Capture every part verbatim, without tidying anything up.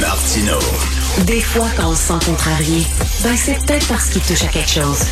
Martino. Des fois, quand on se sent contrarié, ben c'est peut-être parce qu'il touche à quelque chose.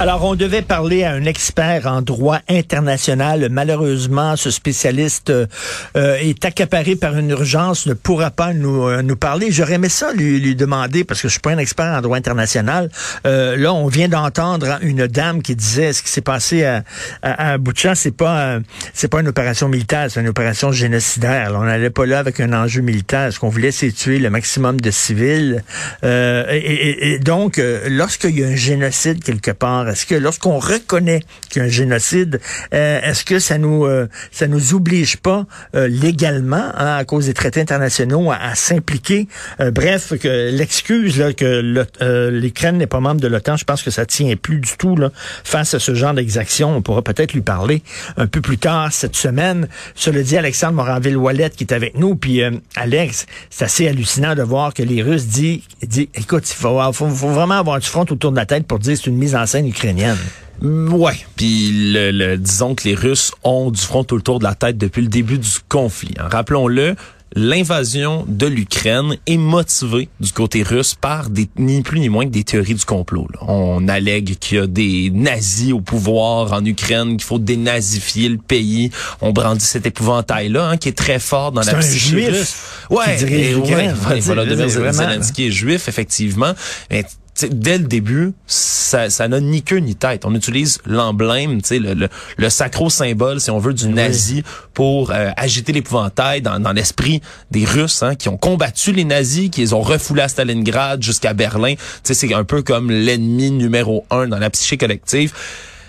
Alors, on devait parler à un expert en droit international. Malheureusement, ce spécialiste euh, est accaparé par une urgence, ne pourra pas nous, euh, nous parler. J'aurais aimé ça lui, lui demander, parce que je suis pas un expert en droit international. Euh, là, on vient d'entendre une dame qui disait ce qui s'est passé à, à, à Boutcha, c'est pas euh, c'est pas une opération militaire, c'est une opération génocidaire. Là, on n'allait pas là avec un enjeu militaire. Ce qu'on voulait, c'est tuer le maximum de civils. Euh, et, et, et donc, euh, lorsqu'il y a un génocide quelque part, est-ce que lorsqu'on reconnaît qu'il y a un génocide, euh, est-ce que ça nous euh, ça nous oblige pas euh, légalement, hein, à cause des traités internationaux, à, à s'impliquer? Euh, bref, que l'excuse là, que le, euh, l'Ukraine n'est pas membre de l'OTAN, je pense que ça tient plus du tout là, face à ce genre d'exaction. On pourra peut-être lui parler un peu plus tard cette semaine. Cela dit, Alexandre Moranville-Wallette qui est avec nous, puis euh, Alex, c'est assez hallucinant de voir que les Russes disent, disent écoute, il faut, faut, faut vraiment avoir du front autour de la tête pour dire c'est une mise en scène ukrainienne. Ouais, puis le, le, disons que les Russes ont du front autour de la tête depuis le début du conflit. Hein. Rappelons-le, l'invasion de l'Ukraine est motivée du côté russe par des, ni plus ni moins que des théories du complot. Là. On allègue qu'il y a des nazis au pouvoir en Ukraine, qu'il faut dénazifier le pays. On brandit cet épouvantail-là, hein, qui est très fort dans c'est la psyché russe. Ouais, et ouais, ouais, ouais voilà, Zelensky est juif, effectivement. Mais, t'sais, dès le début, ça, ça n'a ni queue ni tête. On utilise l'emblème, tu sais, le, le, le sacro-symbole, si on veut, du nazi, oui, pour euh, agiter l'épouvantail dans, dans l'esprit des Russes, hein, qui ont combattu les nazis, qui les ont refoulés à Stalingrad jusqu'à Berlin. Tu sais, c'est un peu comme l'ennemi numéro un dans la psyché collective.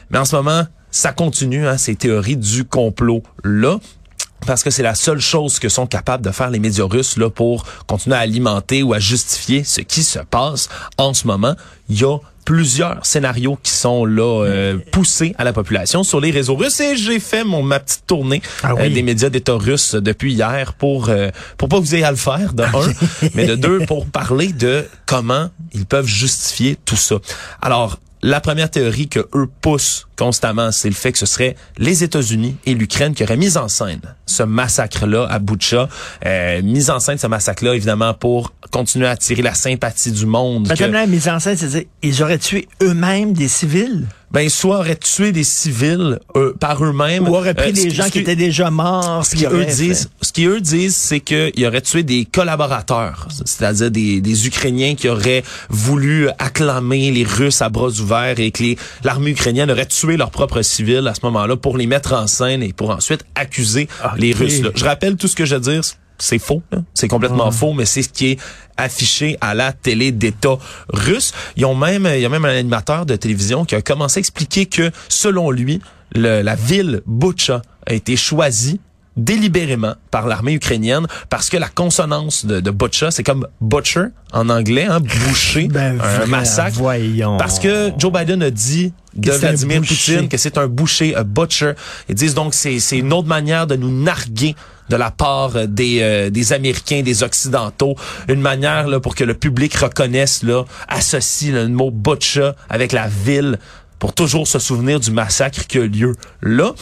Mais en ce moment, ça continue, hein, ces théories du complot-là, parce que c'est la seule chose que sont capables de faire les médias russes là pour continuer à alimenter ou à justifier ce qui se passe en ce moment. Il y a plusieurs scénarios qui sont là euh, poussés à la population sur les réseaux russes, et j'ai fait mon ma petite tournée ah oui. euh, des médias d'État russes depuis hier pour euh, pour pas que vous ayez à le faire de un, mais de deux pour parler de comment ils peuvent justifier tout ça. Alors, la première théorie que eux poussent constamment, c'est le fait que ce serait les États-Unis et l'Ukraine qui auraient mis en scène ce massacre-là à Boutcha. Euh, mise en scène ce massacre-là, évidemment, pour continuer à attirer la sympathie du monde. Que... La mise en scène, c'est-à-dire, ils auraient tué eux-mêmes des civils? Ben, soit auraient tué des civils eux, par eux-mêmes. Ou auraient pris euh, des gens qui, qui étaient déjà morts. Ce qu'ils eux disent, ce qu'ils eux disent, c'est qu'ils auraient tué des collaborateurs. C'est-à-dire des, des Ukrainiens qui auraient voulu acclamer les Russes à bras ouverts, et que les, l'armée ukrainienne aurait tué leurs propres civils à ce moment-là pour les mettre en scène et pour ensuite accuser ah, les okay. Russes. Là. Je rappelle tout ce que je veux dire. C'est faux, hein? C'est complètement ah. faux, mais c'est ce qui est affiché à la télé d'État russe. Ils ont même, il y a même un animateur de télévision qui a commencé à expliquer que, selon lui, le, la ville Boutcha a été choisie délibérément par l'armée ukrainienne parce que la consonance de, de Boutcha, c'est comme butcher en anglais, hein, boucher, ben, un vrai massacre. Voyons. Parce que Joe Biden a dit de Vladimir Poutine que c'est un boucher, un butcher. Ils disent donc c'est c'est une autre manière de nous narguer de la part des euh, des Américains, des Occidentaux, une manière là pour que le public reconnaisse là, associe là, le mot Boutcha avec la ville pour toujours se souvenir du massacre qui a lieu là.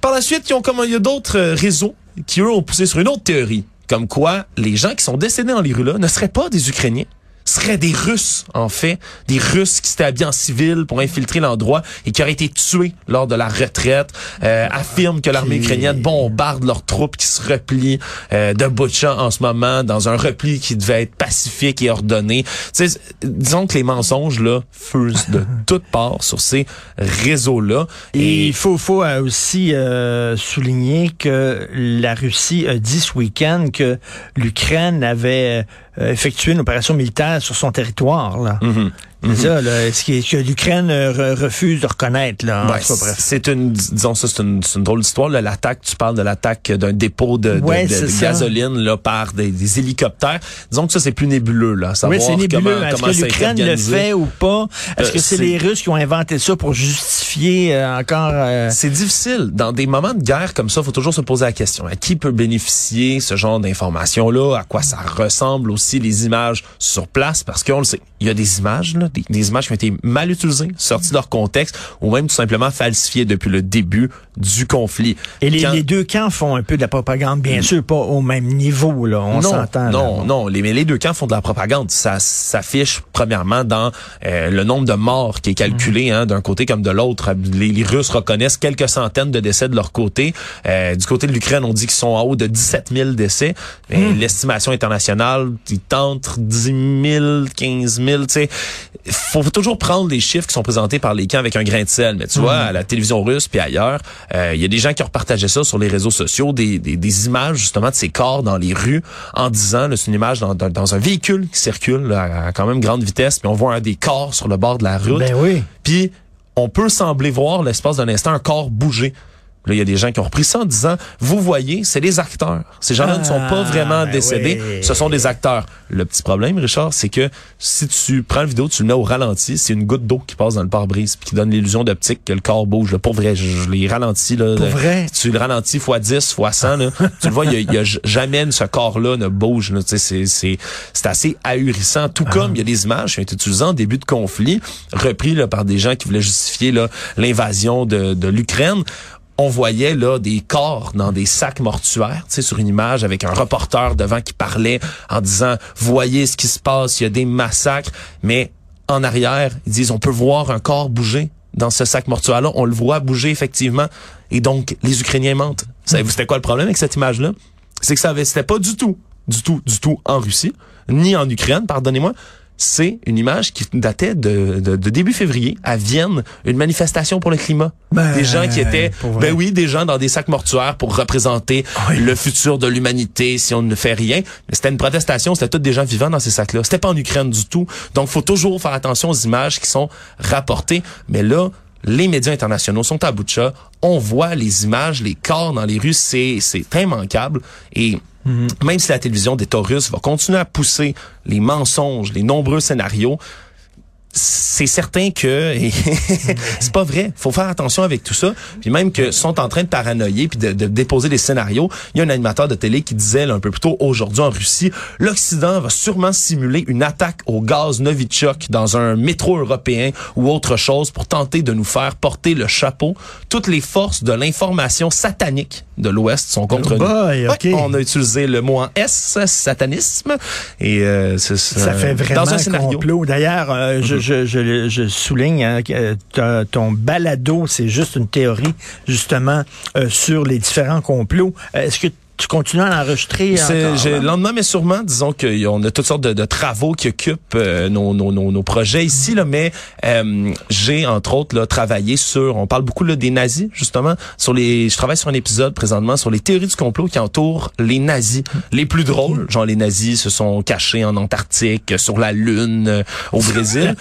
Par la suite, ils ont comme il y a d'autres réseaux qui eux ont poussé sur une autre théorie, comme quoi les gens qui sont décédés dans les rues là ne seraient pas des Ukrainiens, seraient des Russes en fait, des Russes qui s'étaient habillés en civil pour infiltrer l'endroit et qui auraient été tués lors de la retraite. Euh, affirme que l'armée ukrainienne bombarde leurs troupes qui se replient euh, de Boutcha en ce moment dans un repli qui devait être pacifique et ordonné. Tu sais, disons que les mensonges là fusent de toutes parts sur ces réseaux là. Et il faut faut aussi euh, souligner que la Russie a dit ce week-end que l'Ukraine avait euh, effectué une opération militaire sur son territoire, là. Mm-hmm. Mm-hmm. C'est ça, là, ce que l'Ukraine euh, refuse de reconnaître, là. Ben, cas, bref. C'est une, disons ça, c'est une, c'est une drôle d'histoire, là. L'attaque, tu parles de l'attaque d'un dépôt de, de, ouais, de, de gasoline, là, par des, des hélicoptères. Disons que ça, c'est plus nébuleux, là. Savoir oui, c'est nébuleux. Comment, est-ce comment que l'Ukraine le fait ou pas? Est-ce euh, que c'est, c'est les Russes qui ont inventé ça pour justifier euh, encore? Euh... C'est difficile. Dans des moments de guerre comme ça, faut toujours se poser la question. À qui peut bénéficier ce genre d'informations-là? À quoi ça ressemble aussi les images sur place? Parce qu'on le sait. il y a des images, là, des, des images qui ont été mal utilisées, sorties de leur contexte, ou même tout simplement falsifiées depuis le début du conflit. Et les, Quand... les deux camps font un peu de la propagande, bien sûr, pas au même niveau, là, on s'entend. Non, là, non, les, mais les deux camps font de la propagande. Ça s'affiche premièrement dans euh, le nombre de morts qui est calculé, mmh. hein, d'un côté comme de l'autre. Les, les Russes reconnaissent quelques centaines de décès de leur côté. Euh, du côté de l'Ukraine, on dit qu'ils sont en haut de dix-sept mille décès. Mais mmh. l'estimation internationale, ils tentent dix mille, quinze mille, tu sais. Faut toujours prendre les chiffres qui sont présentés par les camps avec un grain de sel. Mais tu mmh. vois, à la télévision russe puis ailleurs, il euh, y a des gens qui ont repartagé ça sur les réseaux sociaux, des, des, des images justement de ces corps dans les rues en disant, là, c'est une image dans, dans, dans un véhicule qui circule là, à quand même grande vitesse, puis on voit un des corps sur le bord de la route. Ben oui. Puis on peut sembler voir l'espace d'un instant un corps bouger. Là, il y a des gens qui ont repris ça en disant, vous voyez, c'est les acteurs. Ces gens-là ah, ne sont pas vraiment ben décédés. Oui. Ce sont des acteurs. Le petit problème, Richard, c'est que si tu prends la vidéo, tu le mets au ralenti, c'est une goutte d'eau qui passe dans le pare-brise puis qui donne l'illusion d'optique que le corps bouge. Là, pour vrai, je, je l'ai ralenti. Là, pour là, vrai? Tu le ralentis fois dix, fois cent. Là. Tu le vois, il y a, y a jamais ce corps-là ne bouge. Là. Tu sais, c'est, c'est, c'est assez ahurissant. Tout ah. comme il y a des images qui ont été utilisées en début de conflit, repris là, par des gens qui voulaient justifier là, l'invasion de, de l'Ukraine. On voyait là des corps dans des sacs mortuaires, tu sais, sur une image avec un reporter devant qui parlait en disant « Voyez ce qui se passe, il y a des massacres ». Mais en arrière, ils disent « On peut voir un corps bouger dans ce sac mortuaire-là, on le voit bouger effectivement ». Et donc, les Ukrainiens mentent. Savez-vous c'était quoi le problème avec cette image-là? C'est que ça avait, c'était pas du tout, du tout, du tout en Russie, ni en Ukraine, pardonnez-moi. C'est une image qui datait de, de, de début février à Vienne, une manifestation pour le climat. Ben, des gens qui étaient, ben oui, des gens dans des sacs mortuaires pour représenter oui. le futur de l'humanité si on ne fait rien. Mais c'était une protestation, c'était tous des gens vivants dans ces sacs-là. C'était pas en Ukraine du tout. Donc, faut toujours faire attention aux images qui sont rapportées. Mais là, les médias internationaux sont à Boutcha. On voit les images, les corps dans les rues, c'est, c'est immanquable. Et mm-hmm. même si la télévision d'État russe va continuer à pousser les mensonges, les nombreux scénarios, c'est certain que c'est pas vrai. Faut faire attention avec tout ça. Puis même que sont en train de paranoïer puis de, de déposer des scénarios. Il y a un animateur de télé qui disait là, un peu plus tôt aujourd'hui en Russie, l'Occident va sûrement simuler une attaque au gaz Novichok dans un métro européen ou autre chose pour tenter de nous faire porter le chapeau. Toutes les forces de l'information satanique de l'Ouest sont contre oh boy, nous. Okay. Ouais, on a utilisé le mot en S, satanisme. Et euh, c'est, c'est, ça fait vraiment dans un scénario. Complot. D'ailleurs, euh, je, mm-hmm. Je, je, je souligne hein, que ton balado, c'est juste une théorie, justement, euh, sur les différents complots. Est-ce que tu continues à l'enregistrer? Le lendemain, mais sûrement, disons qu'on a toutes sortes de, de travaux qui occupent euh, nos, nos, nos, nos projets ici, là, mais euh, j'ai, entre autres, là, travaillé sur, on parle beaucoup là, des nazis, justement, sur les. Je travaille sur un épisode présentement sur les théories du complot qui entourent les nazis. Les plus drôles, genre les nazis se sont cachés en Antarctique, sur la Lune, euh, au Brésil,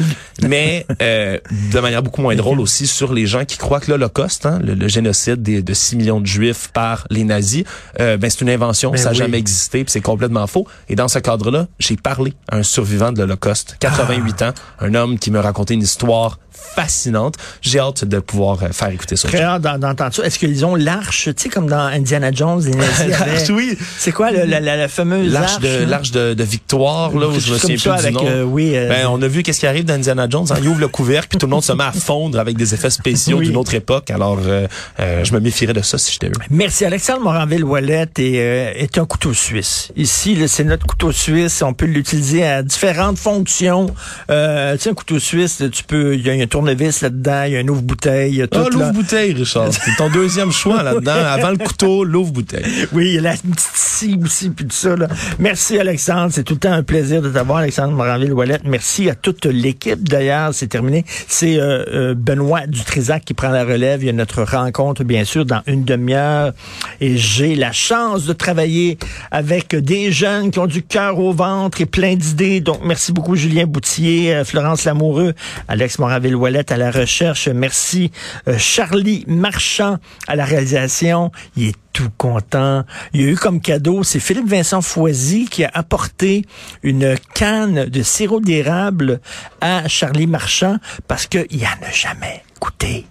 mais euh, de manière beaucoup moins drôle aussi sur les gens qui croient que l'Holocauste, hein, le, le génocide des, de six millions de Juifs par les nazis, euh, ben, c'est une invention, ben ça n'a oui. jamais existé, puis c'est complètement faux. Et dans ce cadre-là, j'ai parlé à un survivant de l'Holocauste, quatre-vingt-huit ah. ans, un homme qui me racontait une histoire fascinante. J'ai hâte de pouvoir faire écouter ça. Très hâte d'entendre ça. Est-ce qu'ils ont l'arche, tu sais, comme dans Indiana Jones, les nazis l'arche, oui. C'est quoi le, la, la, la fameuse l'arche? L'arche de, hein? l'arche de, de victoire, là, où je, je me souviens plus du nom. Euh, oui, euh, ben, on a vu qu'est-ce qui arrive dans Indiana Jones. Hein? Il ouvre le couvercle, puis tout le monde se met à fondre avec des effets spéciaux oui. d'une autre époque. Alors, euh, euh, je me méfierais de ça si j'étais eux. Merci. Alexandre Moranville-Wallette est, euh, est un couteau suisse. Ici, là, c'est notre couteau suisse. On peut l'utiliser à différentes fonctions. Euh, tu sais, un couteau suisse, là, tu peux... Il y a une tournevis là-dedans, il y a un ouvre-bouteille, il y a tout. Ah, l'ouvre-bouteille, Richard. C'est ton deuxième choix là-dedans. Avant le couteau, l'ouvre-bouteille. Oui, il y a la petite cible aussi, puis tout ça, là. Merci, Alexandre. C'est tout le temps un plaisir de t'avoir, Alexandre Moranville-Wallette. Merci à toute l'équipe. D'ailleurs, c'est terminé. C'est euh, euh, Benoît Dutrisac qui prend la relève. Il y a notre rencontre, bien sûr, dans une demi-heure. Et j'ai la chance de travailler avec des jeunes qui ont du cœur au ventre et plein d'idées. Donc, merci beaucoup, Julien Bouttier, Florence Lamoureux, Alex Moranville-Wallette à la recherche. Merci, euh, Charlie Marchand à la réalisation. Il est tout content. Il y a eu comme cadeau, c'est Philippe-Vincent Foisy qui a apporté une canne de sirop d'érable à Charlie Marchand parce qu'il n'en a jamais goûté.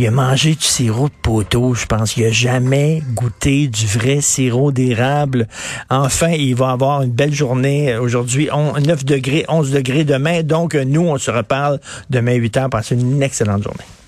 Il a mangé du sirop de poteau, je pense. Il n'a jamais goûté du vrai sirop d'érable. Enfin, il va avoir une belle journée aujourd'hui. neuf degrés, onze degrés demain. Donc, nous, on se reparle demain huit heures. Passez une excellente journée.